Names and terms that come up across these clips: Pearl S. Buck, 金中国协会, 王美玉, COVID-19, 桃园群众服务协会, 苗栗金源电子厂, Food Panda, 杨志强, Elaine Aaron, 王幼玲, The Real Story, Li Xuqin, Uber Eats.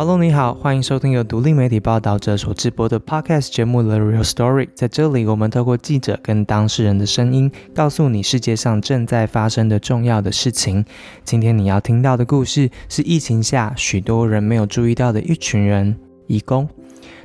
Hello， 你好，欢迎收听由独立媒体报道者所直播的 Podcast 节目 The Real Story。在这里，我们透过记者跟当事人的声音，告诉你世界上正在发生的重要的事情。今天你要听到的故事是疫情下许多人没有注意到的一群人——移工。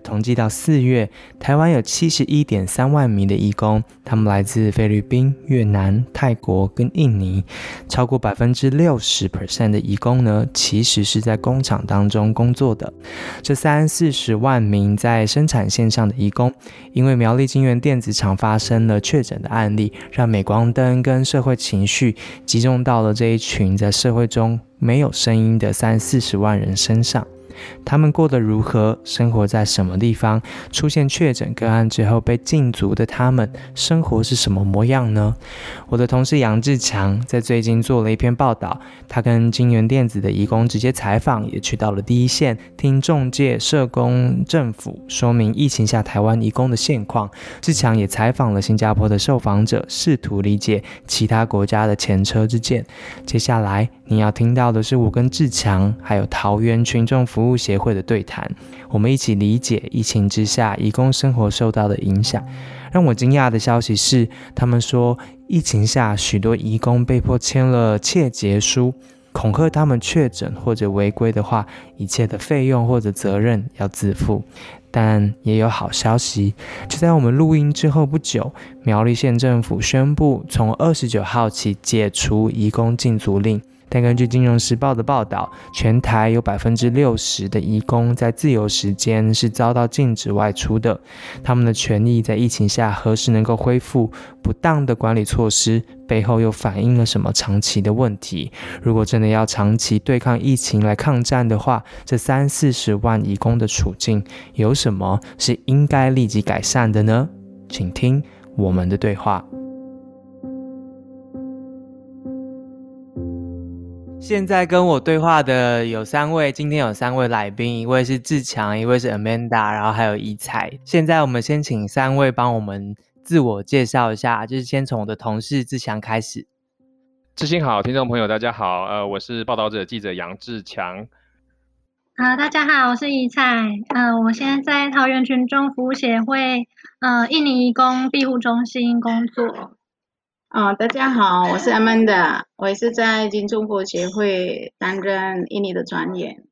统计到4月，台湾有 71.3 万名的移工，他们来自菲律宾、越南、泰国跟印尼。超过 60% 的移工呢，其实是在工厂当中工作的。这30-40万名在生产线上的移工，因为苗栗金源电子厂发生了确诊的案例，让镁光灯跟社会情绪集中到了这一群在社会中没有声音的30-40万人身上。他们过得如何，生活在什么地方，出现确诊个案之后被禁足的他们生活是什么模样呢？我的同事杨志强在最近做了一篇报道，他跟金源电子的移工直接采访，也去到了第一线，听仲介、社工、政府说明疫情下台湾移工的现况。志强也采访了新加坡的受访者，试图理解其他国家的前车之鉴。接下来你要听到的是我跟志强还有桃园群众服务协会的对谈，我们一起理解疫情之下移工生活受到的影响。让我惊讶的消息是，他们说疫情下许多移工被迫签了切结书，恐吓他们确诊或者违规的话，一切的费用或者责任要自负。但也有好消息，就在我们录音之后不久，苗栗县政府宣布从29号起解除移工禁足令。但根据《金融时报》的报道，全台有 60% 的移工在自由时间是遭到禁止外出的。他们的权益在疫情下何时能够恢复，不当的管理措施背后又反映了什么长期的问题？如果真的要长期对抗疫情来抗战的话，这30-40万移工的处境有什么是应该立即改善的呢？请听我们的对话。现在跟我对话的有3位，今天有3位来宾，一位是志强，一位是 Amanda， 然后还有怡彩。现在我们先请3位帮我们自我介绍一下，就是先从我的同事志强开始。志兴好，听众朋友大家好，我是报道者记者杨志强。大家好，我是怡彩，我现在在桃园群众服务协会印尼移工庇护中心工作。大家好，我是 Amanda， 我也是在金中国协会担任印尼的专员。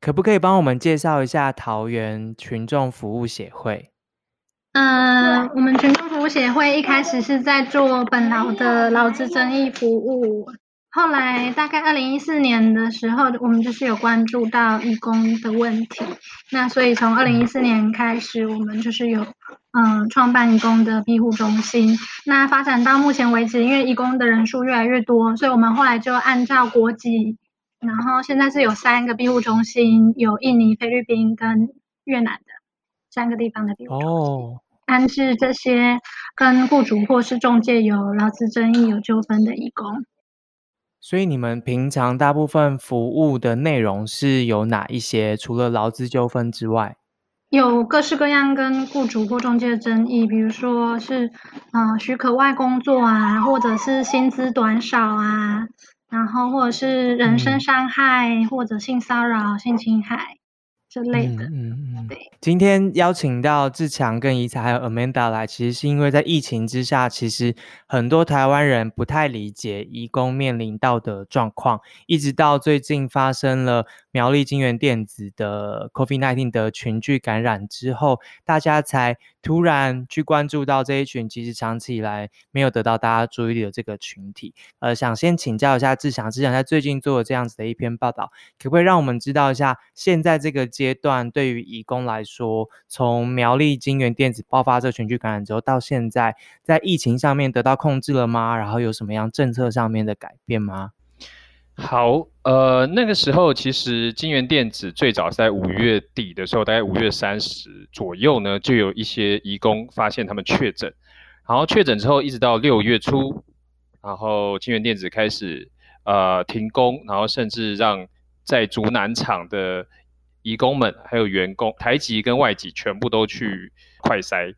可不可以帮我们介绍一下桃园群众服务协会？我们群众服务协会一开始是在做本劳的劳资争议服务，后来大概2014年的时候，我们就是有关注到移工的问题，那所以从2014年开始，我们就是有创办移工的庇护中心。那发展到目前为止，因为移工的人数越来越多，所以我们后来就按照国籍，然后现在是有3个庇护中心，有印尼、菲律宾跟越南的3个地方的庇护中心，安置这些跟雇主或是仲介有劳资争议、有纠纷的移工。所以你们平常大部分服务的内容是有哪一些？除了劳资纠纷之外，有各式各样跟雇主或中介的争议，比如说是许可外工作啊，或者是薪资短少啊，然后或者是人身伤害，或者性骚扰、性侵害这类的。对。今天邀请到志强跟怡彩还有 Amanda 来，其实是因为在疫情之下，其实很多台湾人不太理解移工面临到的状况，一直到最近发生了苗栗金源电子的 COVID-19 的群聚感染之后，大家才突然去关注到这一群其实长期以来没有得到大家注意力的这个群体。想先请教一下志强在最近做了这样子的一篇报道，可不可以让我们知道一下现在这个阶段对于移工来说，从苗栗金源电子爆发这群聚感染之后到现在，在疫情上面得到控制了吗？然后有什么样政策上面的改变吗？好，那个时候其实金源电子最早是在5月底的时候，大概5月30左右呢，就有一些移工发现他们确诊，然后确诊之后一直到6月初，然后金源电子开始停工，然后甚至让在竹南厂的移工们还有员工，台籍跟外籍全部都去快筛。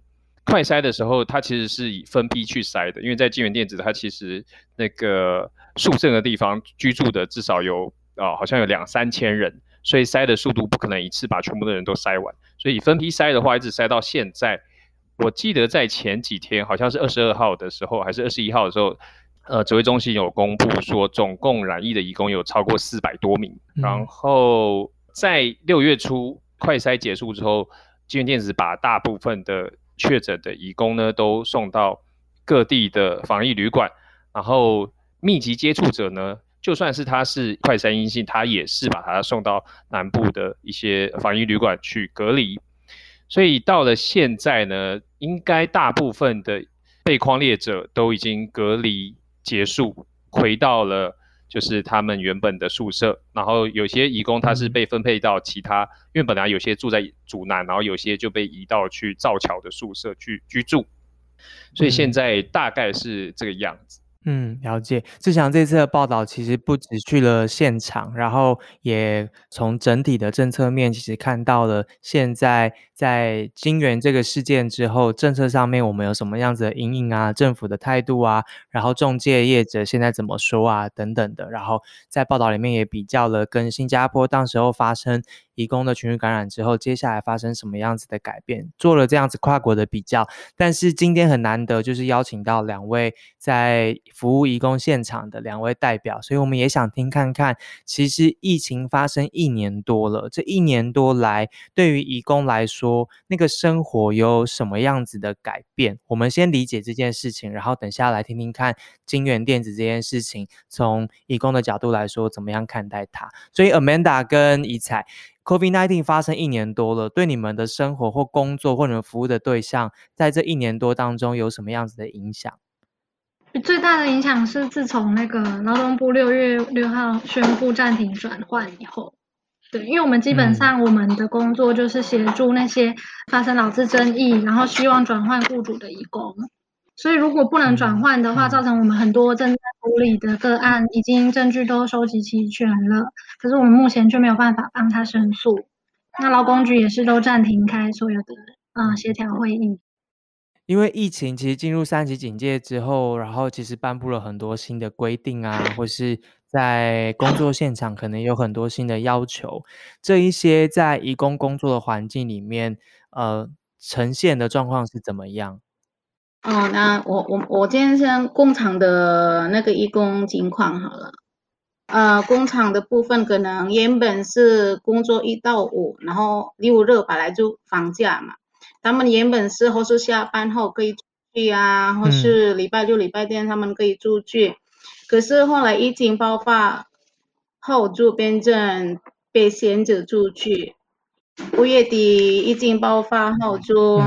快筛的时候，它其实是以分批去筛的，因为在金源电子，它其实那个宿舍的地方居住的至少有好像有2-3千人，所以筛的速度不可能一次把全部的人都筛完，所以分批筛的话一直筛到现在。我记得在前几天好像是22号的时候还是21号的时候，指挥中心有公布说总共染疫的移工有超过400多名，然后在6月初快筛结束之后，金源电子把大部分的确诊的移工呢都送到各地的防疫旅馆，然后密集接触者呢，就算是他是快筛阴性，他也是把他送到南部的一些防疫旅馆去隔离。所以到了现在呢，应该大部分的被匡列者都已经隔离结束，回到了就是他们原本的宿舍。然后有些移工他是被分配到其他，因为本来有些住在竹南，然后有些就被移到去造桥的宿舍去居住。所以现在大概是这个样子。了解。志强这次的报道其实不只去了现场，然后也从整体的政策面其实看到了现在在金源这个事件之后，政策上面我们有什么样子的因应啊，政府的态度啊，然后仲介业者现在怎么说啊等等的。然后在报道里面也比较了跟新加坡当时候发生移工的群聚感染之后接下来发生什么样子的改变，做了这样子跨国的比较。但是今天很难得就是邀请到两位在服务移工现场的两位代表，所以我们也想听看看，其实疫情发生1年多了，这1年多来对于移工来说那个生活有什么样子的改变。我们先理解这件事情，然后等下来听听看金源电子这件事情从移工的角度来说怎么样看待它。所以 Amanda 跟怡采，COVID-19 发生1年多了，对你们的生活或工作或你们服务的对象在这1年多当中有什么样子的影响？最大的影响是自从那个劳动部6月6号宣布暂停转换以后，对，因为我们基本上我们的工作就是协助那些发生劳资争议然后希望转换雇主的移工，所以如果不能转换的话，造成我们很多正在处理的个案已经证据都收集齐全了，可是我们目前却没有办法帮他申诉。那劳工局也是都暂停开所有的协调会议。因为疫情其实进入3级警戒之后，然后其实颁布了很多新的规定啊，或是在工作现场可能有很多新的要求，这一些在移工工作的环境里面呈现的状况是怎么样？那我今天先工厂的那个移工情况好了。工厂的部分可能原本是工作1到5，然后6日本来就放假嘛，他们原本是或是下班后可以出去啊，或是礼拜六礼拜天他们可以出去，可是后来疫情爆发后就变成被限制出去。5月底疫情爆发后就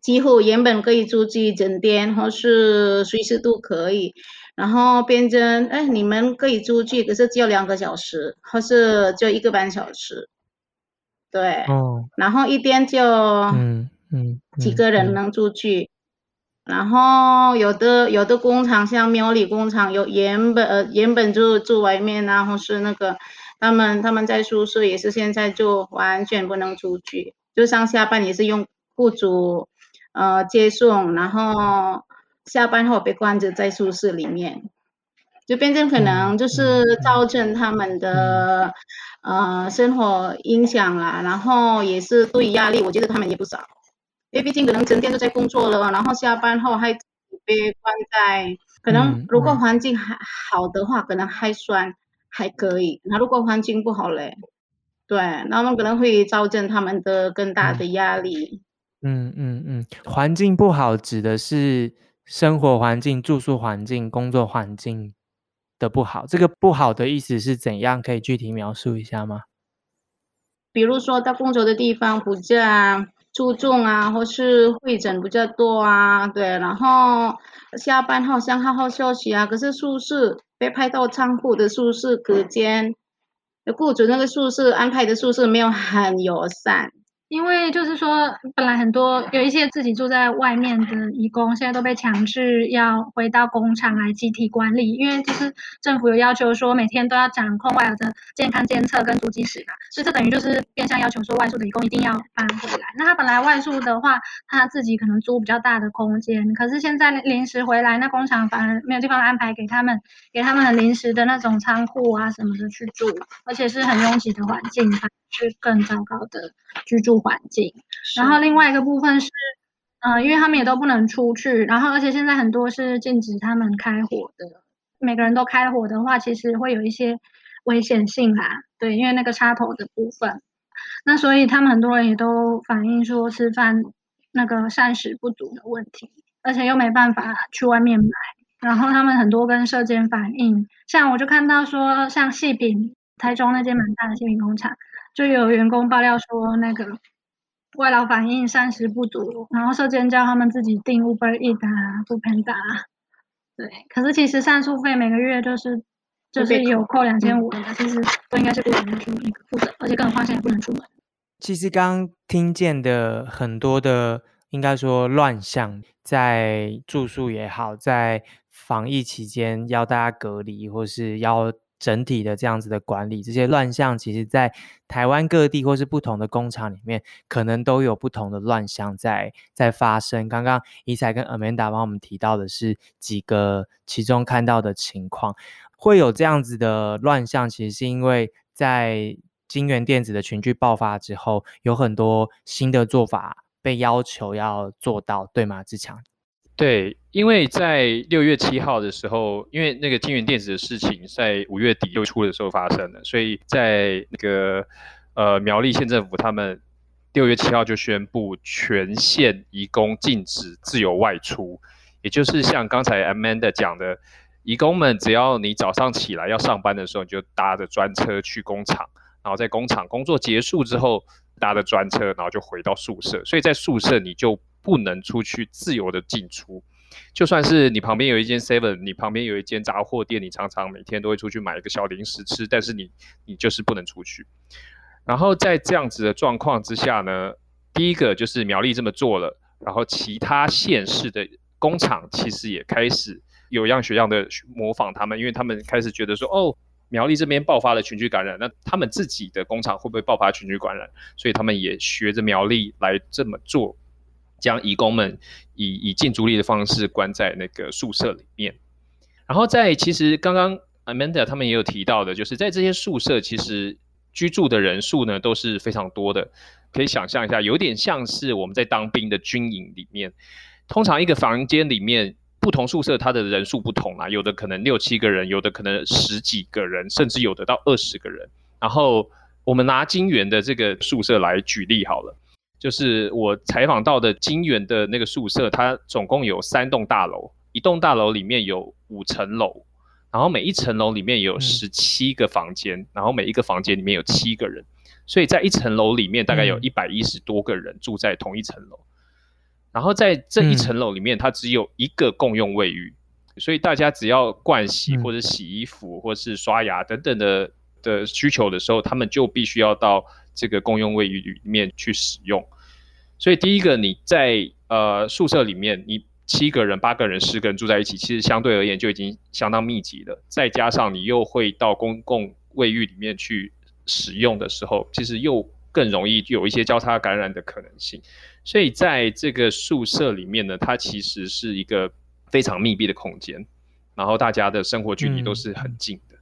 几乎原本可以出去整天或是随时都可以，然后变成你们可以出去，可是只有2个小时或是就1个半小时，对，然后一天就几个人能出去。然后有的工厂像苗栗工厂有原本就住外面啊，或是那个他们在宿舍也是现在就完全不能出去，就上下班也是用雇主接送，然后下班后被关着在宿舍里面，就变成可能就是造成他们的生活影响啦，然后也是对压力，我觉得他们也不少，因为毕竟可能整天都在工作了，然后下班后还被关在，可能如果环境还好的话，可能还算还可以，那如果环境不好嘞，对，那么可能会造成他们的更大的压力。环境不好指的是生活环境、住宿环境、工作环境的不好，这个不好的意思是怎样？可以具体描述一下吗？比如说他工作的地方比较注重啊，或是会诊比较多啊，对，然后下班后想好好休息啊，可是宿舍被派到仓库的宿舍隔间，雇主那个宿舍安排的宿舍没有很友善，因为就是说本来很多有一些自己住在外面的移工现在都被强制要回到工厂来集体管理，因为就是政府有要求说每天都要掌控外劳的健康监测跟足迹史嘛，所以这等于就是变相要求说外宿的移工一定要搬回来。那他本来外宿的话他自己可能租比较大的空间，可是现在临时回来，那工厂反而没有地方安排给他们很临时的那种仓库啊什么的去住，而且是很拥挤的环境，是更糟糕的居住环境。然后另外一个部分是因为他们也都不能出去，然后而且现在很多是禁止他们开火的，每个人都开火的话其实会有一些危险性啦，对，因为那个插头的部分。那所以他们很多人也都反映说吃饭那个膳食不足的问题，而且又没办法去外面买，然后他们很多跟社监反映，像我就看到说像细品，台中那间蛮大的细品工厂就有员工爆料说那个外劳反映膳食不足，然后社监叫他们自己订 Uber Eats 啊 Food Panda 啊，对，可是其实膳宿费每个月就是有扣2500的，其实都应该是雇主去负责，而且更何况现在不能出门。其实刚听见的很多的应该说乱象，在住宿也好，在防疫期间要大家隔离或是要整体的这样子的管理，这些乱象其实在台湾各地或是不同的工厂里面可能都有不同的乱象在发生。刚刚怡彩跟 Amanda 帮我们提到的是几个其中看到的情况，会有这样子的乱象其实是因为在京元电子的群聚爆发之后有很多新的做法被要求要做到，对吗？志强。对，因为在6月7号的时候，因为那个京元电子的事情在5月底6月初的时候发生了，所以在那个苗栗县政府他们6月7号就宣布全县移工禁止自由外出，也就是像刚才 Amanda 讲的，移工们只要你早上起来要上班的时候，你就搭着专车去工厂，然后在工厂工作结束之后搭着专车然后就回到宿舍，所以在宿舍你就不能出去自由的进出，就算是你旁边有一间 7-Eleven， 你旁边有一间杂货店，你常常每天都会出去买一个小零食吃，但是你就是不能出去。然后在这样子的状况之下呢，第一个就是苗栗这么做了，然后其他县市的工厂其实也开始有样学样的模仿他们，因为他们开始觉得说苗栗这边爆发了群聚感染，那他们自己的工厂会不会爆发群聚感染，所以他们也学着苗栗来这么做，将移工们以禁足令的方式关在那个宿舍里面。然后在其实刚刚 Amanda 他们也有提到的，就是在这些宿舍其实居住的人数呢都是非常多的，可以想象一下，有点像是我们在当兵的军营里面，通常一个房间里面不同宿舍它的人数不同啦，有的可能6-7个人，有的可能10几个人，甚至有的到20个人。然后我们拿京元的这个宿舍来举例好了，就是我采访到的京元的那个宿舍，它总共有3栋大楼，一栋大楼里面有5层楼，然后每一层楼里面有17个房间，然后每一个房间里面有7个人，所以在一层楼里面大概有110多个人住在同一层楼，然后在这一层楼里面它只有1个共用卫浴，所以大家只要盥洗或者洗衣服或是刷牙等等的需求的时候，他们就必须要到这个公用卫浴里面去使用。所以第一个，你在宿舍里面，你7个人8个人10个人住在一起，其实相对而言就已经相当密集了，再加上你又会到公共卫浴里面去使用的时候，其实又更容易有一些交叉感染的可能性。所以在这个宿舍里面呢，它其实是一个非常密闭的空间，然后大家的生活距离都是很近的。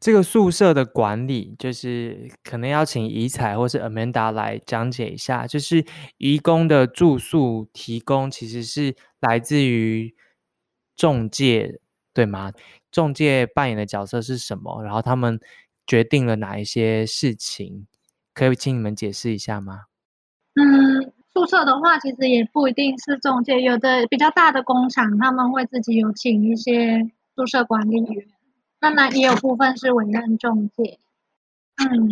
这个宿舍的管理，就是可能要请怡彩或是 Amanda 来讲解一下，就是移工的住宿提供其实是来自于仲介，对吗？仲介扮演的角色是什么？然后他们决定了哪一些事情？可以请你们解释一下吗？宿舍的话其实也不一定是仲介，有的比较大的工厂他们会自己有请一些宿舍管理员，当然也有部分是委任仲介。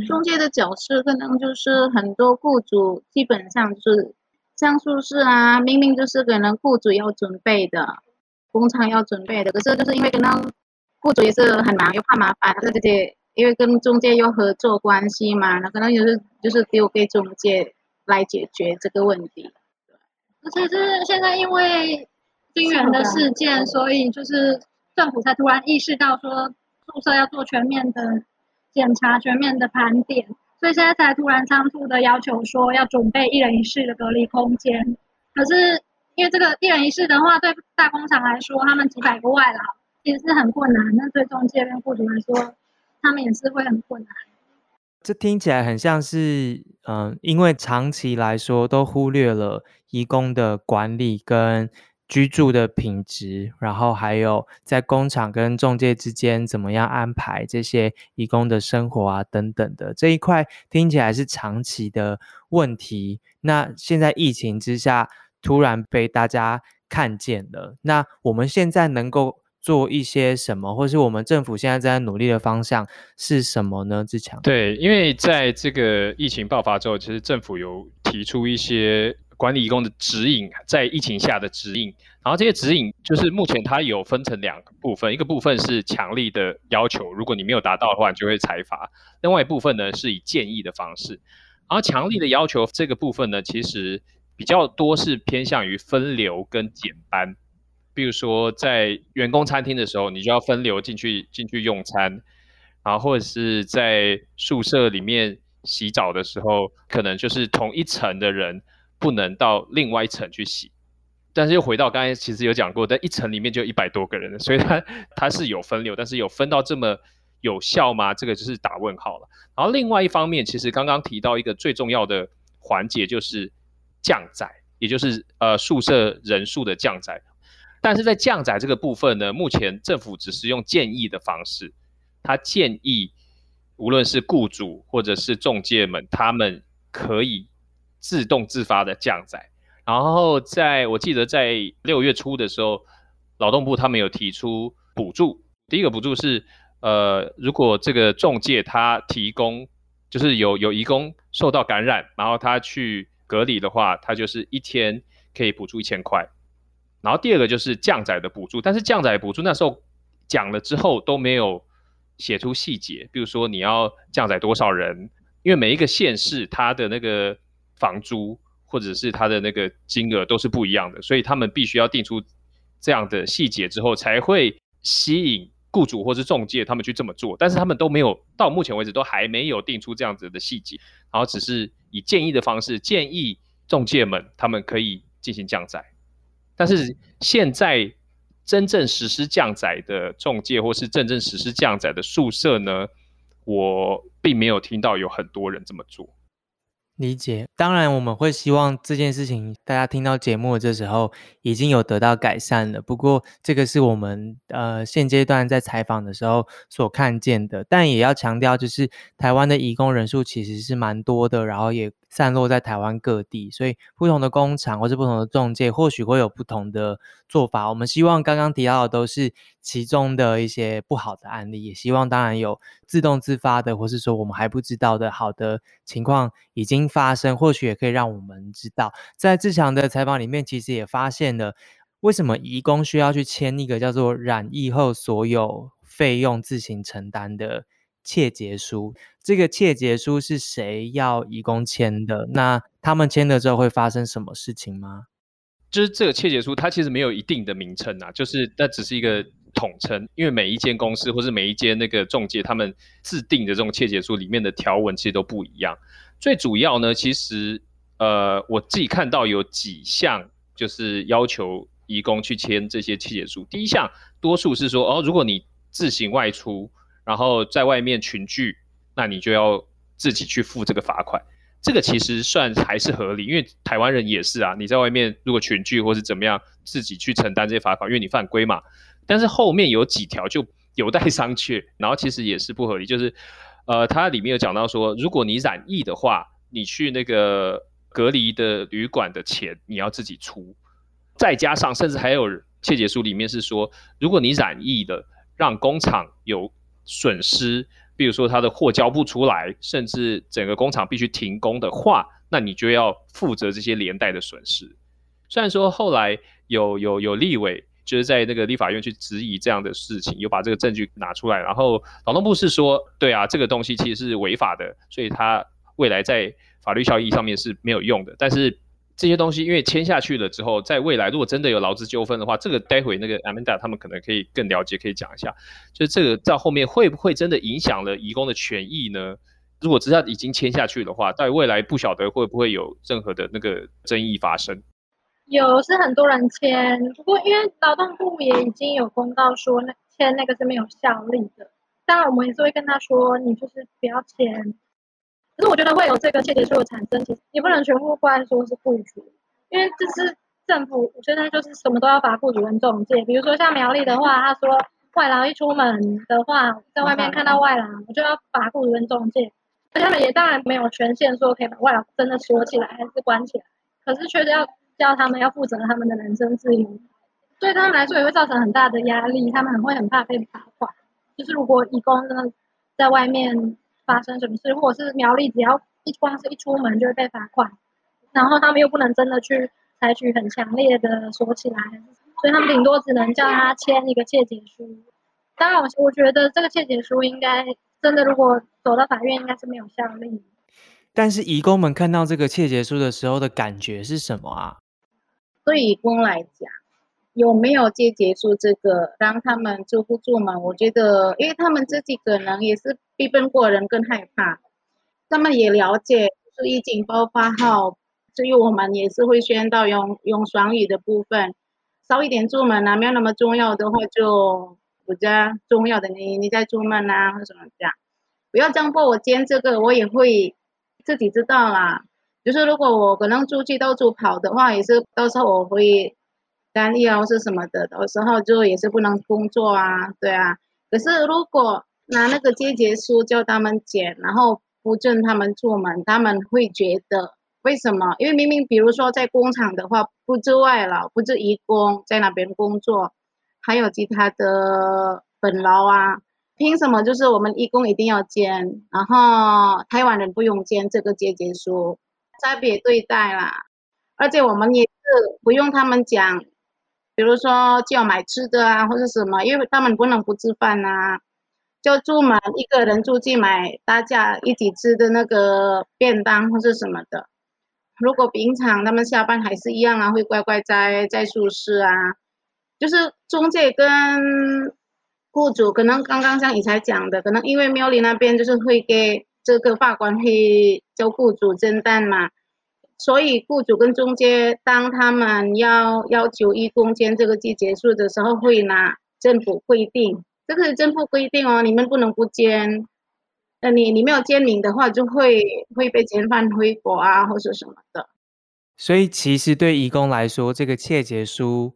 仲介的角色可能就是很多雇主基本上是像宿舍啊，明明就是可能雇主要准备的，工厂要准备的，可是就是因为可能雇主也是很忙又怕麻烦，他就直接因为跟中介有合作关系嘛，那可能就是丢给中介来解决这个问题。而且是现在因为金源的事件，所以就是政府才突然意识到说宿舍要做全面的检查、全面的盘点，所以现在才突然仓促的要求说要准备一人一室的隔离空间。可是因为这个一人一室的话，对大工厂来说，他们几百个外劳也是很困难，那对中介跟雇主来说，他们也是会很困难。这听起来很像是因为长期来说都忽略了移工的管理跟居住的品质，然后还有在工厂跟中介之间怎么样安排这些移工的生活啊等等的，这一块听起来是长期的问题。那现在疫情之下突然被大家看见了，那我们现在能够做一些什么，或是我们政府现在正在努力的方向是什么呢？志强。对，因为在这个疫情爆发之后，其实政府有提出一些管理移工的指引，在疫情下的指引，然后这些指引就是目前它有分成两个部分，一个部分是强力的要求，如果你没有达到的话你就会裁罚，另外一部分呢是以建议的方式。然后强力的要求这个部分呢，其实比较多是偏向于分流跟减班，比如说在员工餐厅的时候你就要分流进去用餐，然后或者是在宿舍里面洗澡的时候，可能就是同一层的人不能到另外一层去洗，但是又回到刚才其实有讲过，但一层里面就100多个人，所以它是有分流，但是有分到这么有效吗？这个就是打问号了。然后另外一方面，其实刚刚提到一个最重要的环节就是降载，也就是宿舍人数的降载。但是在降载这个部分呢，目前政府只是用建议的方式，他建议无论是雇主或者是仲介们，他们可以自动自发的降载。然后在我记得在6月初的时候，劳动部他们有提出补助。第一个补助是如果这个仲介他提供就是有移工受到感染，然后他去隔离的话，他就是一天可以补助1000块。然后第二个就是降载的补助，但是降载补助那时候讲了之后都没有写出细节，比如说你要降载多少人，因为每一个县市他的那个房租或者是他的那个金额都是不一样的，所以他们必须要定出这样的细节之后才会吸引雇主或是仲介他们去这么做，但是他们都没有，到目前为止都还没有定出这样子的细节，然后只是以建议的方式建议仲介们他们可以进行降载。但是现在真正实施降载的仲介或是真正实施降载的宿舍呢，我并没有听到有很多人这么做。理解，当然我们会希望这件事情大家听到节目的这时候已经有得到改善了，不过这个是我们现阶段在采访的时候所看见的。但也要强调，就是台湾的移工人数其实是蛮多的，然后也散落在台湾各地，所以不同的工厂或是不同的仲介或许会有不同的做法。我们希望刚刚提到的都是其中的一些不好的案例，也希望当然有自动自发的，或是说我们还不知道的好的情况已经发生，或许也可以让我们知道。在志强的采访里面其实也发现了，为什么移工需要去签一个叫做染疫后所有费用自行承担的切结书，这个切结书是谁要移工签的？那他们签了之后会发生什么事情吗？就是这个切结书它其实没有一定的名称啊，就是那只是一个统称，因为每一间公司或是每一间那个仲介他们制定的这种切结书里面的条文其实都不一样。最主要呢，其实我自己看到有几项就是要求移工去签这些切结书。第一项多数是说如果你自行外出然后在外面群聚，那你就要自己去付这个罚款。这个其实算还是合理，因为台湾人也是啊，你在外面如果群聚或是怎么样，自己去承担这些罚款，因为你犯规嘛。但是后面有几条就有待商榷，然后其实也是不合理，就是它里面有讲到说，如果你染疫的话，你去那个隔离的旅馆的钱你要自己出，再加上甚至还有切结书里面是说，如果你染疫的让工厂有损失，比如说它的货交不出来，甚至整个工厂必须停工的话，那你就要负责这些连带的损失。虽然说后来有立委就是在那个立法院去质疑这样的事情，有把这个证据拿出来，然后劳动部是说，对啊，这个东西其实是违法的，所以它未来在法律效益上面是没有用的。但是这些东西因为签下去了之后，在未来如果真的有劳资纠纷的话，这个待会那个 Amanda 他们可能可以更了解，可以讲一下，就是这个到后面会不会真的影响了移工的权益呢？如果知道已经签下去的话，在未来不晓得会不会有任何的那个争议发生。有，是很多人签，不过因为劳动部也已经有公告说签那个是没有效力的，当然我们也是会跟他说你就是不要签。可是我觉得会有这个切结书的产生，其实也不能全部怪说是雇主，因为这是政府现在就是什么都要罚雇主跟仲介。比如说像苗栗的话，他说外劳一出门的话，在外面看到外劳，我就要罚雇主跟仲介。他们也当然没有权限说可以把外劳真的锁起来还是关起来，可是却要叫他们要负责他们的人身自由，对他们来说也会造成很大的压力，他们会很怕被罚款。就是如果移工真的在外面发生什么事，或者是苗栗只要光是一出门就会被罚款，然后他们又不能真的去采取很强烈的锁起来，所以他们顶多只能叫他签一个切结书。当然我觉得这个切结书应该真的如果走到法院应该是没有效力。但是移工们看到这个切结书的时候的感觉是什么啊？对移工来讲，有没有切结书这个让他们住不住嘛？我觉得因为他们自己可能也是比本国人更害怕，他们也了解就是疫情爆发后，所以我们也是会宣导用双语的部分，少一点出门啊，没有那么重要的话就比较重要的你再出门啊或什么这样，不要强迫我签这个，我也会自己知道啦。就是如果我可能出去到处跑的话，也是到时候我会单一啊是什么的，到时候就也是不能工作啊，对啊。可是如果拿那个切结书叫他们签，然后不准他们出门，他们会觉得为什么？因为明明比如说在工厂的话，不止外劳，不止移工在那边工作，还有其他的本劳啊，凭什么就是我们移工一定要签，然后台湾人不用签这个切结书？差别对待啦。而且我们也是不用他们讲，比如说叫买吃的啊或是什么，因为他们不能不吃饭啊，就出门一个人出去买大家一起吃的那个便当或是什么的。如果平常他们下班还是一样啊，会乖乖在宿舍啊。就是中介跟雇主可能刚刚像你才讲的，可能因为苗栗那边就是会给这个法官会叫雇主承担嘛，所以雇主跟中介当他们要要求移工签这个切结书的时候，会拿政府规定，这个是政府规定哦，你们不能不签，你没有签名的话就会被遣返回国啊或是什么的。所以其实对移工来说，这个切结书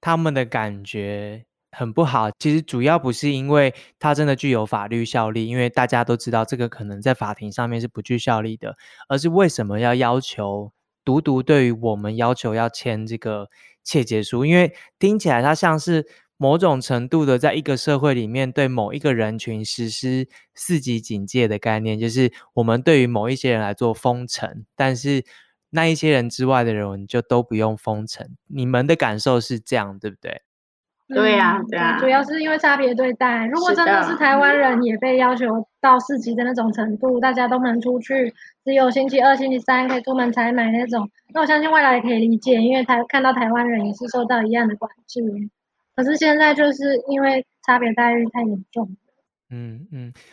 他们的感觉很不好，其实主要不是因为它真的具有法律效力，因为大家都知道这个可能在法庭上面是不具效力的，而是为什么要求独对于我们要求要签这个切结书，因为听起来它像是某种程度的在一个社会里面对某一个人群实施4级警戒的概念，就是我们对于某一些人来做封城，但是那一些人之外的人就都不用封城。你们的感受是这样对不对？对啊，对啊，主要是因为差别对待。如果真的是台湾人也被要求到4级的那种程度，大家都不能出去，只有星期二星期三可以出门采买那种，那我相信外来也可以理解，因为看到台湾人也是受到一样的管制。可是现在就是因为差别待遇太严重了。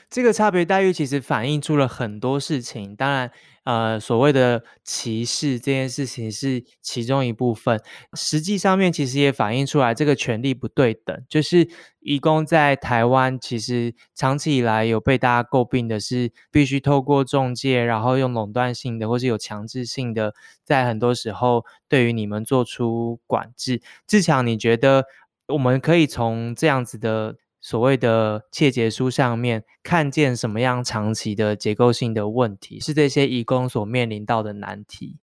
这个差别待遇其实反映出了很多事情，当然所谓的歧视这件事情是其中一部分，实际上面其实也反映出来这个权利不对等，就是移工在台湾其实长期以来有被大家诟病的是必须透过仲介，然后用垄断性的或是有强制性的在很多时候对于你们做出管制。志强，你觉得我们可以从这样子的所谓的切结书上面看见什么样长期的结构性的问题，是这些移工所面临到的难题？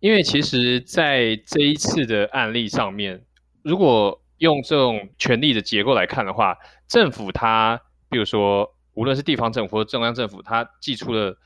因为其实在这一次的案例上面，如果用这种权力的结构来看的话，政府它比如说无论是地方政府或中央政府，它寄出了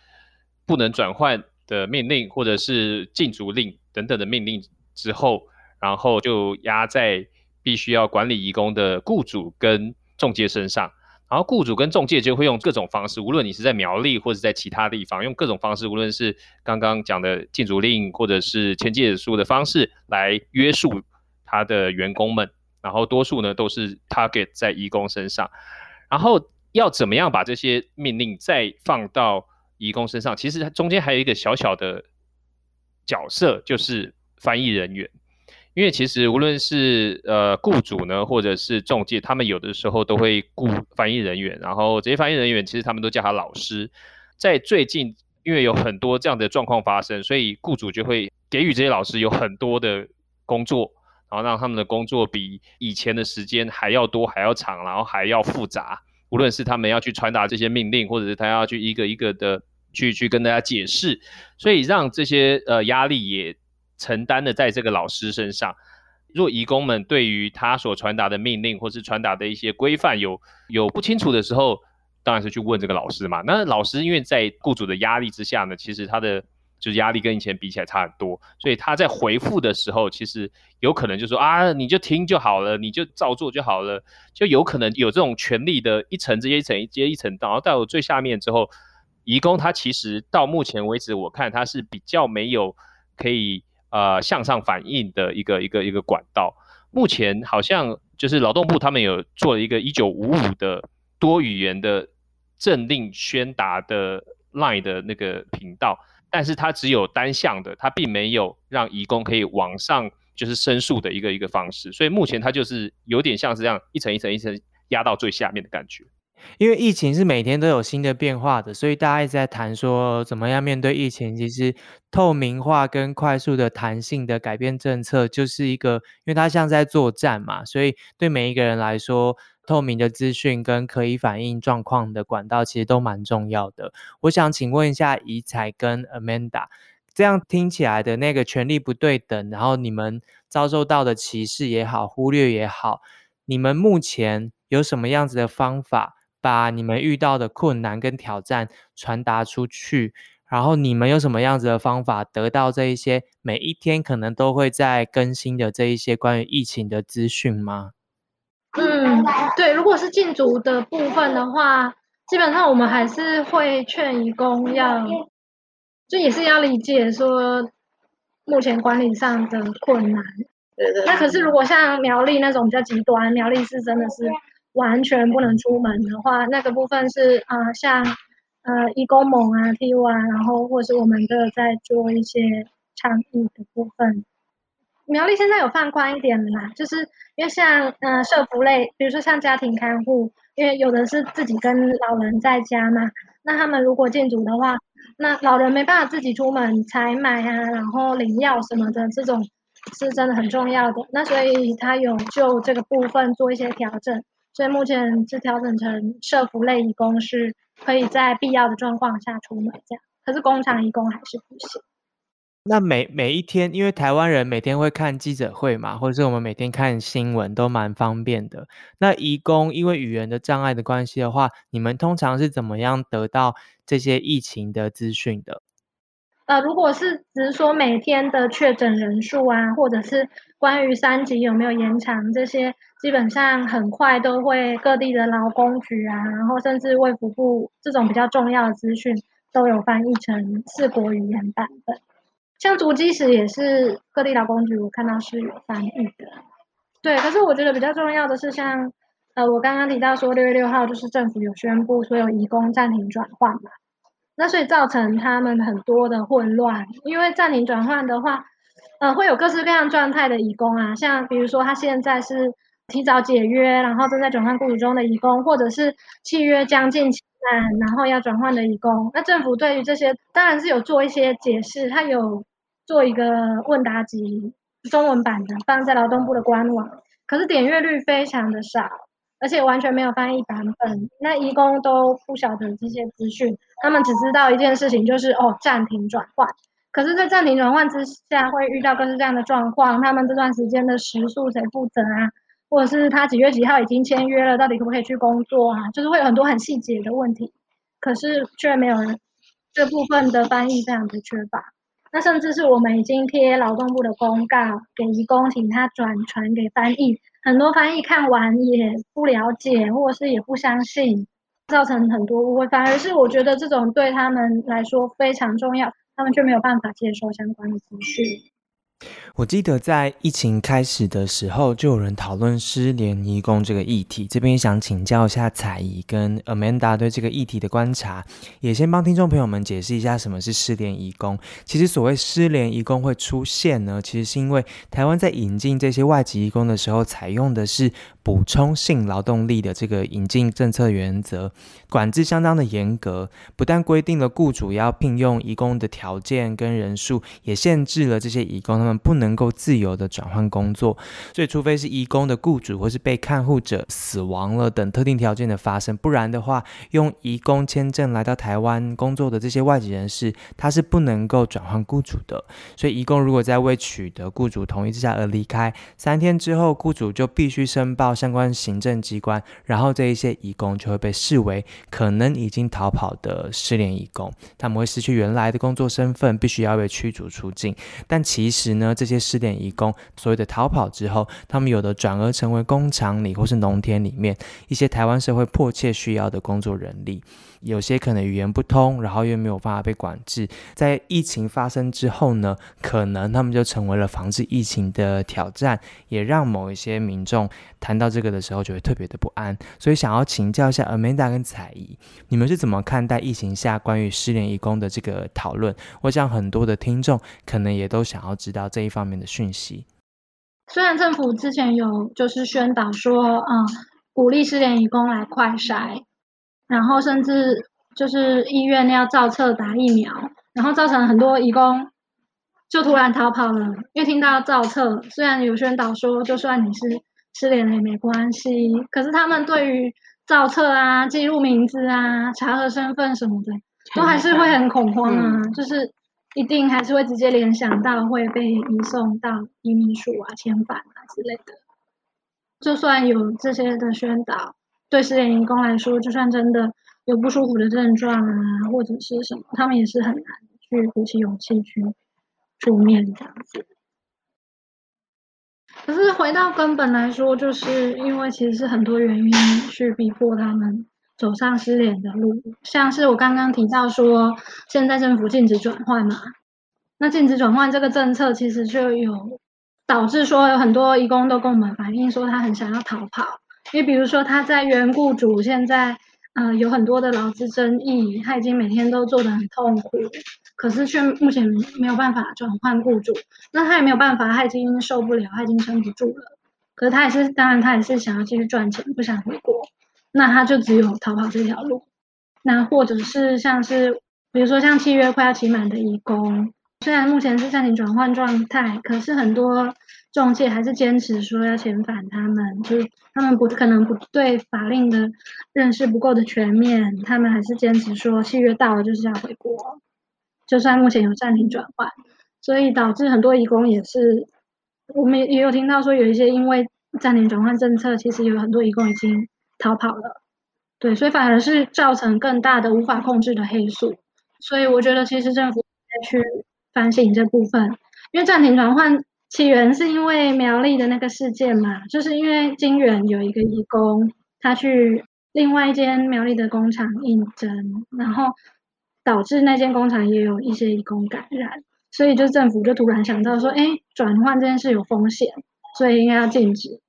不能转换的命令或者是禁足令等等的命令之后，然后就压在必须要管理移工的雇主跟仲介身上，然后雇主跟仲介就会用各种方式，无论你是在苗栗或是在其他地方，用各种方式，无论是刚刚讲的禁足令或者是签契约书的方式来约束他的员工们，然后多数呢都是 target 在移工身上，然后要怎么样把这些命令再放到移工身上，其实中间还有一个小小的角色，就是翻译人员。因为其实无论是雇主呢或者是仲介，他们有的时候都会雇翻译人员，然后这些翻译人员其实他们都叫他老师。在最近因为有很多这样的状况发生，所以雇主就会给予这些老师有很多的工作，然后让他们的工作比以前的时间还要多还要长，然后还要复杂，无论是他们要去传达这些命令，或者是他要去一个一个的去跟大家解释，所以让这些压力也承担的在这个老师身上。若移工们对于他所传达的命令或是传达的一些规范有不清楚的时候，当然是去问这个老师嘛。那老师因为在雇主的压力之下呢，其实他的就是压力跟以前比起来差很多，所以他在回复的时候其实有可能就说啊，你就听就好了，你就照做就好了，就有可能有这种权力的一层接一层接一层，然后到最下面之后，移工他其实到目前为止我看他是比较没有可以向上反映的一个管道。目前好像就是劳动部他们有做了一个1955的多语言的政令宣达的 LINE 的那个频道，但是它只有单向的，它并没有让移工可以往上就是申诉的一个方式，所以目前它就是有点像是这样一层一层一层压到最下面的感觉。因为疫情是每天都有新的变化的，所以大家一直在谈说怎么样面对疫情，其实透明化跟快速的弹性的改变政策就是一个，因为它像在作战嘛，所以对每一个人来说，透明的资讯跟可以反映状况的管道其实都蛮重要的。我想请问一下怡采跟 Amanda， 这样听起来的那个权力不对等，然后你们遭受到的歧视也好，忽略也好，你们目前有什么样子的方法把你们遇到的困难跟挑战传达出去，然后你们有什么样子的方法得到这一些每一天可能都会在更新的这一些关于疫情的资讯吗？对，如果是禁足的部分的话，基本上我们还是会劝移工要，就也是要理解说目前管理上的困难。对。那可是如果像苗栗那种比较极端，苗栗是真的是完全不能出门的话，那个部分是像移工盟啊 TU 啊，然后或是我们的在做一些倡议的部分。苗栗现在有放宽一点了啦，就是因为像社福类，比如说像家庭看护，因为有的是自己跟老人在家嘛，那他们如果禁足的话，那老人没办法自己出门采买啊，然后领药什么的，这种是真的很重要的。那所以他有就这个部分做一些调整。所以目前是调整成社福类移工是可以在必要的状况下出门这样，可是工厂移工还是不行。那每一天，因为台湾人每天会看记者会嘛，或者是我们每天看新闻都蛮方便的。那移工因为语言的障碍的关系的话，你们通常是怎么样得到这些疫情的资讯的？如果是只是说每天的确诊人数啊，或者是关于3级有没有延长这些，基本上很快都会各地的劳工局啊，然后甚至卫福部这种比较重要的资讯都有翻译成4国语言版本。像足迹史也是各地劳工局我看到是有翻译的。对，可是我觉得比较重要的是像我刚刚提到说6月6号就是政府有宣布所有移工暂停转换嘛。那所以造成他们很多的混乱，因为暂停转换的话，会有各式各样状态的移工啊，像比如说他现在是提早解约，然后正在转换雇主中的移工，或者是契约将近期满然后要转换的移工。那政府对于这些当然是有做一些解释，他有做一个问答集中文版的放在劳动部的官网，可是点阅率非常的少。而且完全没有翻译版本，那移工都不晓得这些资讯，他们只知道一件事情，就是暂停转换。可是，在暂停转换之下，会遇到各式各样的状况，他们这段时间的时数谁负责啊？或者是他几月几号已经签约了，到底可不可以去工作啊？就是会有很多很细节的问题，可是却没有人这部分的翻译非常的缺乏。那甚至是我们已经贴劳动部的公告给移工，请他转传给翻译。很多翻译看完也不了解，或是也不相信，造成很多误会，反而是我觉得这种对他们来说非常重要，他们却没有办法接受相关的资讯。我记得在疫情开始的时候就有人讨论失联移工这个议题，这边想请教一下采宜跟 Amanda 对这个议题的观察，也先帮听众朋友们解释一下什么是失联移工。其实所谓失联移工会出现呢，其实是因为台湾在引进这些外籍移工的时候采用的是补充性劳动力的这个引进政策原则，管制相当的严格，不但规定了雇主要聘用移工的条件跟人数，也限制了这些移工他们不能够自由的转换工作，所以除非是移工的雇主或是被看护者死亡了等特定条件的发生，不然的话用移工签证来到台湾工作的这些外籍人士他是不能够转换雇主的，所以移工如果在未取得雇主同意之下而离开3天之后，雇主就必须申报相关行政机关，然后这一些移工就会被视为可能已经逃跑的失联移工，他们会失去原来的工作身份，必须要被驱逐出境。但其实呢，这些失联移工所谓的逃跑之后，他们有的转而成为工厂里或是农田里面一些台湾社会迫切需要的工作人力，有些可能语言不通，然后又没有办法被管制，在疫情发生之后呢，可能他们就成为了防治疫情的挑战，也让某一些民众谈到这个的时候就会特别的不安。所以想要请教一下 Amanda 跟采宜，你们是怎么看待疫情下关于失联移工的这个讨论？我想很多的听众可能也都想要知道这一方面的讯息。虽然政府之前有就是宣导说鼓励失联移工来快筛，然后甚至就是医院要照册打疫苗，然后造成很多移工就突然逃跑了，因为听到照册，虽然有宣导说就算你是失联了也没关系，可是他们对于照册啊、记录名字啊、查核身份什么的都还是会很恐慌啊，就是一定还是会直接联想到会被移送到移民署啊、遣返啊之类的。就算有这些的宣导，对失联移工来说，就算真的有不舒服的症状啊，或者是什么，他们也是很难去鼓起勇气去出面这样子。可是回到根本来说，就是因为其实是很多原因去逼迫他们走上失联的路，像是我刚刚提到说，现在政府禁止转换嘛，那禁止转换这个政策其实就有导致说有很多移工都跟我们反映说他很想要逃跑。因为比如说他在原雇主现在有很多的劳资争议，他已经每天都做得很痛苦，可是却目前没有办法转换雇主，那他也没有办法，他已经受不了，他已经撑不住了，可是他也是，当然他也是想要继续赚钱，不想回国，那他就只有逃跑这条路。那或者是像是比如说像契约快要期满的移工，虽然目前是暂停转换状态，可是很多中介还是坚持说要遣返他们，就是他们不可能不对法令的认识不够的全面，他们还是坚持说契约到了就是要回国，就算目前有暂停转换，所以导致很多移工也是，我们也有听到说有一些因为暂停转换政策，其实有很多移工已经逃跑了，对，所以反而是造成更大的无法控制的黑数。所以我觉得其实政府该去反省这部分，因为暂停转换起源是因为苗栗的那个事件嘛，就是因为金源有一个移工，他去另外一间苗栗的工厂应征，然后导致那间工厂也有一些移工感染，所以就政府就突然想到说，转换这件事有风险，所以应该要禁止。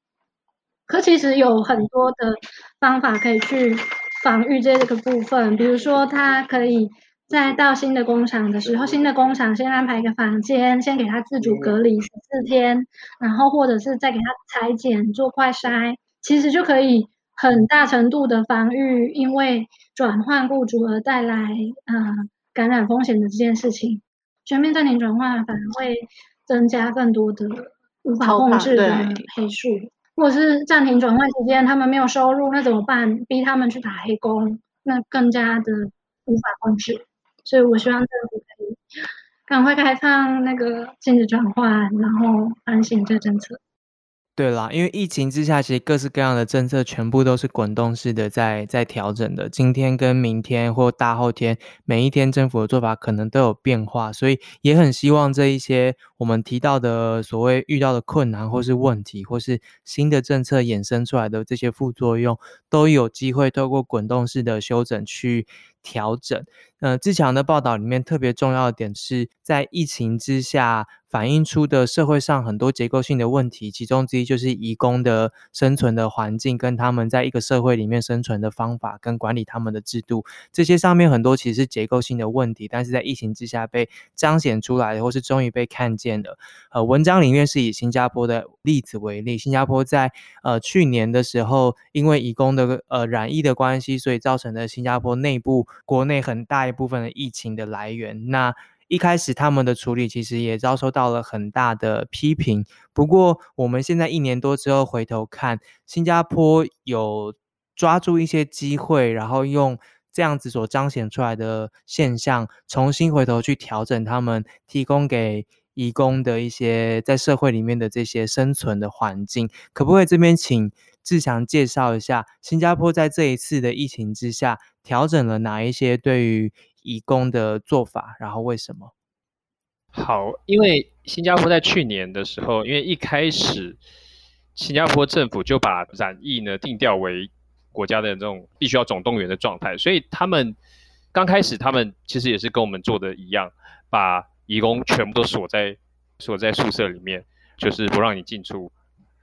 可其实有很多的方法可以去防御这个部分，比如说他可以在到新的工厂的时候，新的工厂先安排一个房间，先给他自主隔离14天，然后或者是再给他裁剪做快筛，其实就可以很大程度的防御因为转换雇主而带来感染风险的这件事情。全面暂停转换反而会增加更多的无法控制的黑数，或者是暂停转换期间他们没有收入，那怎么办？逼他们去打黑工，那更加的无法控制。所以我希望政府可以赶快开放那个禁止转换，然后反省这政策。对啦，因为疫情之下其实各式各样的政策全部都是滚动式的在调整的，今天跟明天或大后天每一天政府的做法可能都有变化，所以也很希望这一些我们提到的所谓遇到的困难或是问题，或是新的政策衍生出来的这些副作用，都有机会透过滚动式的修整去调整。志强的报道里面特别重要的点是，在疫情之下反映出的社会上很多结构性的问题，其中之一就是移工的生存的环境跟他们在一个社会里面生存的方法跟管理他们的制度，这些上面很多其实是结构性的问题，但是在疫情之下被彰显出来或是终于被看见了。文章里面是以新加坡的例子为例，新加坡在去年的时候，因为移工的染疫的关系，所以造成了新加坡内部国内很大一部分的疫情的来源。那一开始他们的处理其实也遭受到了很大的批评，不过我们现在1年多之后回头看，新加坡有抓住一些机会，然后用这样子所彰显出来的现象重新回头去调整他们提供给移工的一些在社会里面的这些生存的环境。可不可以这边请志强介绍一下，新加坡在这一次的疫情之下调整了哪一些对于移工的做法，然后为什么？好，因为新加坡在去年的时候，因为一开始新加坡政府就把染疫呢定调为国家的这种必须要总动员的状态，所以他们刚开始他们其实也是跟我们做的一样，把移工全部都锁在宿舍里面，就是不让你进出。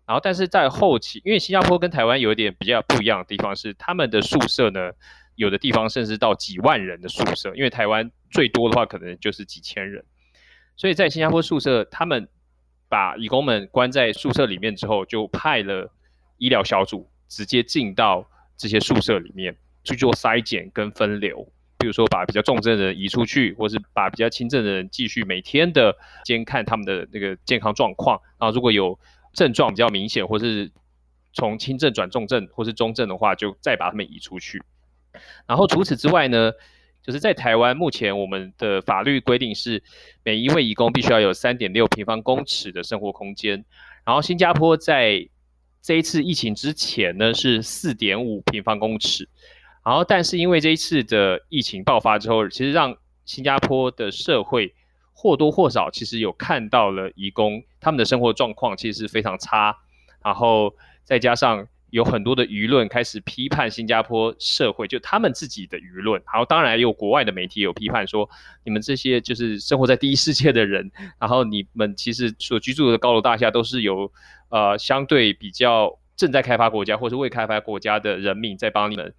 然后但是在后期，因为新加坡跟台湾有一点比较不一样的地方是，他们的宿舍呢有的地方甚至到几万人的宿舍，因为台湾最多的话可能就是几千人，所以在新加坡宿舍，他们把移工们关在宿舍里面之后，就派了医疗小组直接进到这些宿舍里面去做筛检跟分流，比如说把比较重症的人移出去，或是把比较轻症的人继续每天的监看他们的那个健康状况，然后如果有症状比较明显或是从轻症转重症或是中症的话，就再把他们移出去。然后除此之外呢，就是在台湾目前我们的法律规定是每一位移工必须要有 3.6 平方公尺的生活空间，然后新加坡在这一次疫情之前呢是 4.5 平方公尺，然后但是因为这一次的疫情爆发之后，其实让新加坡的社会或多或少其实有看到了移工他们的生活状况其实是非常差，然后再加上有很多的舆论开始批判新加坡社会，就他们自己的舆论，然后当然有国外的媒体有批判说，你们这些就是生活在第一世界的人，然后你们其实所居住的高楼大厦都是由相对比较正在开发国家或是未开发国家的人民在帮你们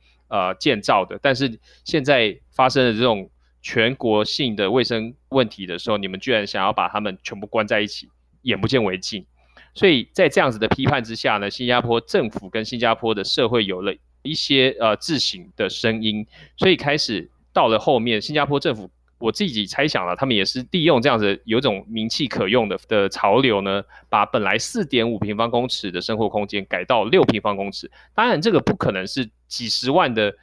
建造的，但是现在发生了这种全国性的卫生问题的时候，你们居然想要把他们全部关在一起，眼不见为净。所以在这样子的批判之下呢，新加坡政府跟新加坡的社会有了一些自省的声音，所以开始到了后面，新加坡政府我自己猜想了，他们也是利用这样子有一种名气可用 的潮流呢，把本来 4.5 平方公尺的生活空间改到6平方公尺。当然这个不可能是几十万的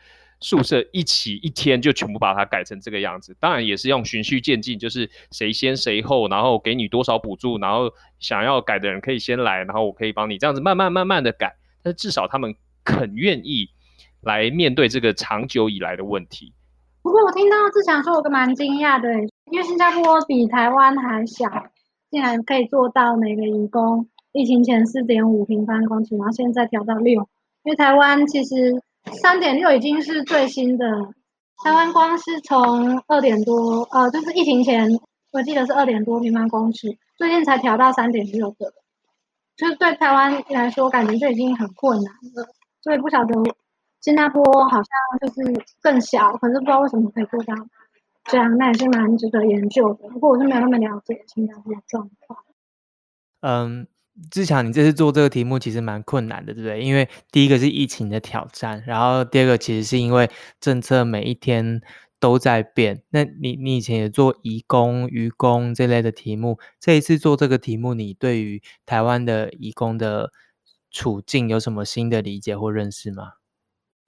宿舍一起一天就全部把它改成这个样子，当然也是用循序渐进，就是谁先谁后，然后给你多少补助，然后想要改的人可以先来，然后我可以帮你，这样子慢慢的改。但是至少他们肯愿意来面对这个长久以来的问题。不过我听到志强说，我蛮惊讶的，因为新加坡比台湾还小，竟然可以做到每个移工疫情前 4.5 平方公尺，然后现在调到6，因为台湾其实3.6 已经是最新的，台湾光是从2点多，就是疫情前我记得是2点多平方公尺，最近才调到3.6的，就是对台湾来说感觉就已经很困难了，所以不晓得新加坡好像就是更小，可是不知道为什么可以做到这样，那也是蛮值得研究的。不过我是没有那么了解新加坡的状况。志强，你这次做这个题目其实蛮困难的，对不对？因为第一个是疫情的挑战，然后第二个其实是因为政策每一天都在变。那你以前也做移工、渔工这类的题目，这一次做这个题目，你对于台湾的移工的处境有什么新的理解或认识吗？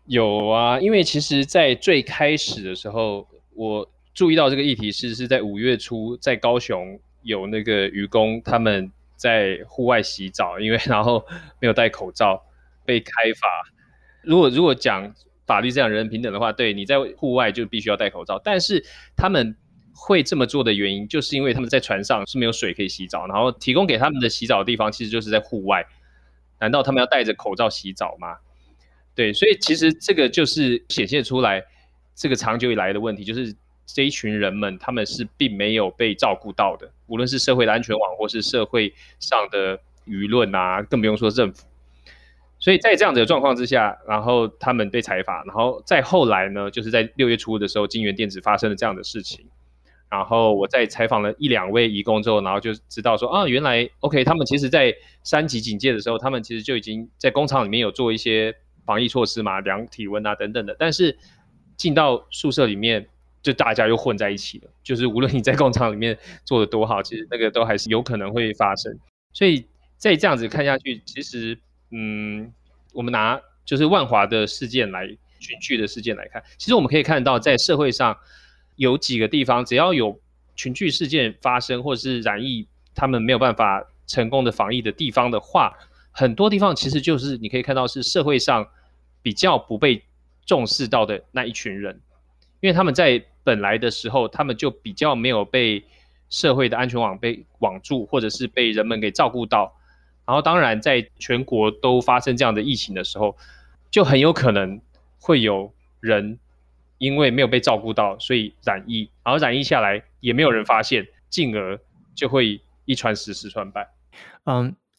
有啊，因为其实在最开始的时候，我注意到这个议题是在5月初，在高雄有那个渔工他们在户外洗澡，因为然后没有戴口罩被开罚。如果讲法律这样人人平等的话，对，你在户外就必须要戴口罩，但是他们会这么做的原因就是因为他们在船上是没有水可以洗澡，然后提供给他们的洗澡的地方其实就是在户外，难道他们要戴着口罩洗澡吗？对，所以其实这个就是显现出来这个长久以来的问题，就是这一群人们他们是并没有被照顾到的，无论是社会的安全网或是社会上的舆论啊，更不用说政府。所以在这样的状况之下，然后他们被裁罚，然后再后来呢，就是在6月初的时候，京元电子发生了这样的事情。然后我在采访了一两位移工之后，然后就知道说啊，原来 OK， 他们其实在三级警戒的时候，他们其实就已经在工厂里面有做一些防疫措施嘛，量体温啊等等的。但是进到宿舍里面，就大家又混在一起了。就是无论你在工厂里面做的多好，其实那个都还是有可能会发生。所以再这样子看下去，其实我们拿就是万华的事件来群聚的事件来看，其实我们可以看到在社会上有几个地方，只要有群聚事件发生或者是染疫他们没有办法成功的防疫的地方的话，很多地方其实就是你可以看到是社会上比较不被重视到的那一群人，因为他们在本来的时候他们就比较没有被社会的安全网被网住，或者是被人们给照顾到。然后当然在全国都发生这样的疫情的时候，就很有可能会有人因为没有被照顾到，所以染疫，然后染疫下来也没有人发现，进而就会一传十十传百。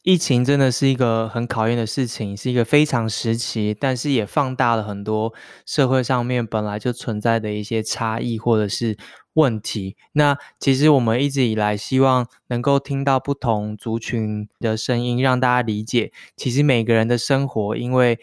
疫情真的是一个很考验的事情，是一个非常时期，但是也放大了很多社会上面本来就存在的一些差异或者是问题。那其实我们一直以来希望能够听到不同族群的声音，让大家理解其实每个人的生活因为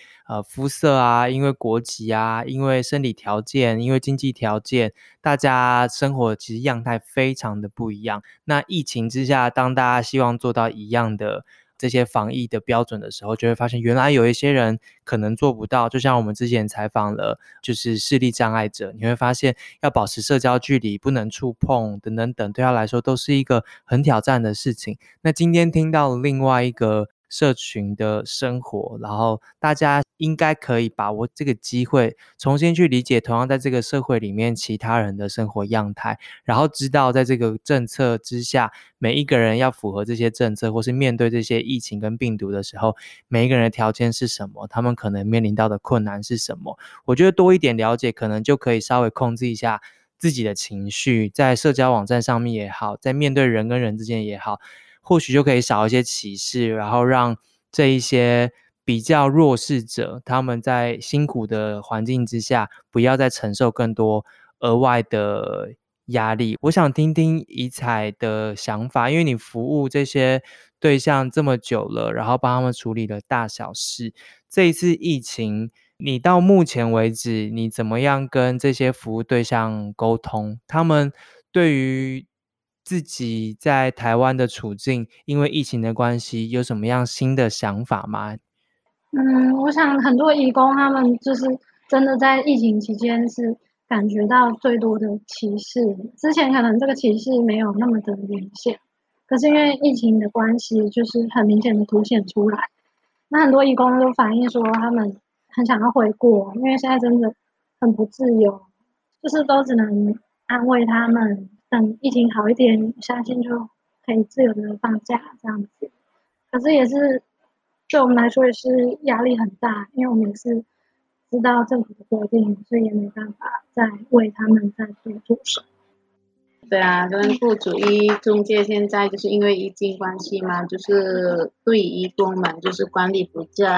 肤色啊，因为国籍啊，因为生理条件，因为经济条件，大家生活其实样态非常的不一样。那疫情之下，当大家希望做到一样的这些防疫的标准的时候，就会发现原来有一些人可能做不到。就像我们之前采访了就是视力障碍者，你会发现要保持社交距离，不能触碰等等等，对他来说都是一个很挑战的事情。那今天听到另外一个社群的生活，然后大家应该可以把握这个机会，重新去理解同样在这个社会里面其他人的生活样态，然后知道在这个政策之下，每一个人要符合这些政策，或是面对这些疫情跟病毒的时候，每一个人的条件是什么，他们可能面临到的困难是什么。我觉得多一点了解，可能就可以稍微控制一下自己的情绪，在社交网站上面也好，在面对人跟人之间也好，或许就可以少一些歧视，然后让这一些比较弱势者他们在辛苦的环境之下不要再承受更多额外的压力。我想听听怡彩的想法，因为你服务这些对象这么久了，然后帮他们处理了大小事，这一次疫情你到目前为止你怎么样跟这些服务对象沟通，他们对于自己在台湾的处境因为疫情的关系有什么样新的想法吗？我想很多移工他们就是真的在疫情期间是感觉到最多的歧视，之前可能这个歧视没有那么的明显，可是因为疫情的关系就是很明显的凸显出来。那很多移工都反映说他们很想要回国，因为现在真的很不自由，就是都只能安慰他们等疫情好一点，相信就可以自由的放假这样子。可是也是对我们来说也是压力很大，因为我们也是知道政府的规定，所以也没办法再为他们再做什么。对啊，跟雇主一中介现在就是因为疫情关系嘛，就是对移工们就是管理比较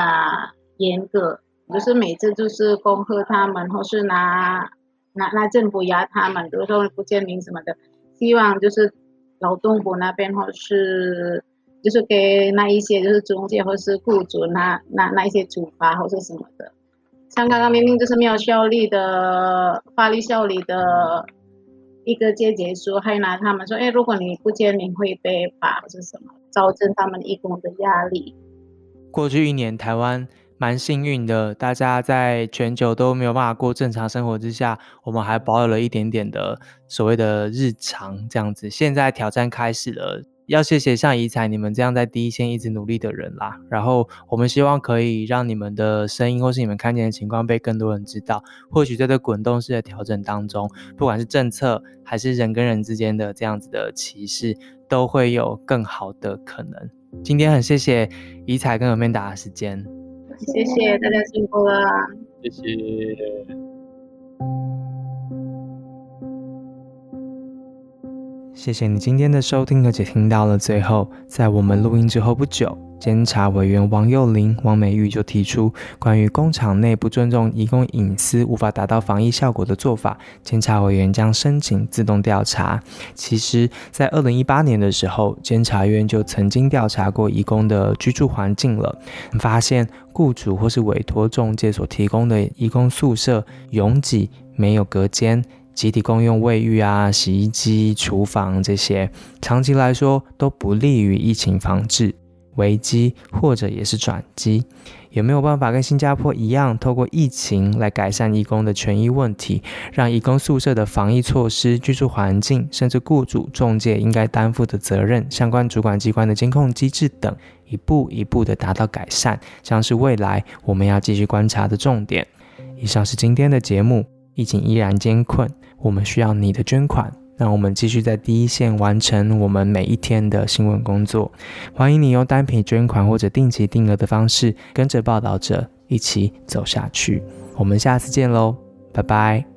严格，就是每次就是恐吓他们，或是拿政府压他们，比如说不签名什么的，希望就是劳动部那边或是就是给那一些就是中介或是雇主那一些处罚或是什么的。像刚刚明明就是没有效力的法律效力的一个阶级书，还拿他们说如果你不签名会被罚或是什么，造成他们移工的压力。过去一年台湾蛮幸运的，大家在全球都没有办法过正常生活之下，我们还保有了一点点的所谓的日常这样子。现在挑战开始了，要谢谢像怡采你们这样在第一线一直努力的人啦，然后我们希望可以让你们的声音或是你们看见的情况被更多人知道，或许在这滚动式的调整当中，不管是政策还是人跟人之间的这样子的歧视，都会有更好的可能。今天很谢谢怡采跟Amanda的时间，谢谢大家辛苦了，谢谢。谢谢你今天的收听，而且听到了最后。在我们录音之后不久，监察委员王幼玲、王美玉就提出关于工厂内不尊重移工隐私无法达到防疫效果的做法，监察委员将申请自动调查。其实在2018年的时候，监察院就曾经调查过移工的居住环境了，发现雇主或是委托仲介所提供的移工宿舍拥挤，没有隔间，集体共用卫浴啊、洗衣机、厨房，这些长期来说都不利于疫情防治，危机或者也是转机。也没有办法跟新加坡一样透过疫情来改善移工的权益问题，让移工宿舍的防疫措施、居住环境，甚至雇主仲介应该担负的责任、相关主管机关的监控机制等一步一步的达到改善，像是未来我们要继续观察的重点。以上是今天的节目。疫情依然艰困，我们需要你的捐款，让我们继续在第一线完成我们每一天的新闻工作。欢迎你用单笔捐款或者定期定额的方式，跟着报道者一起走下去。我们下次见咯，拜拜。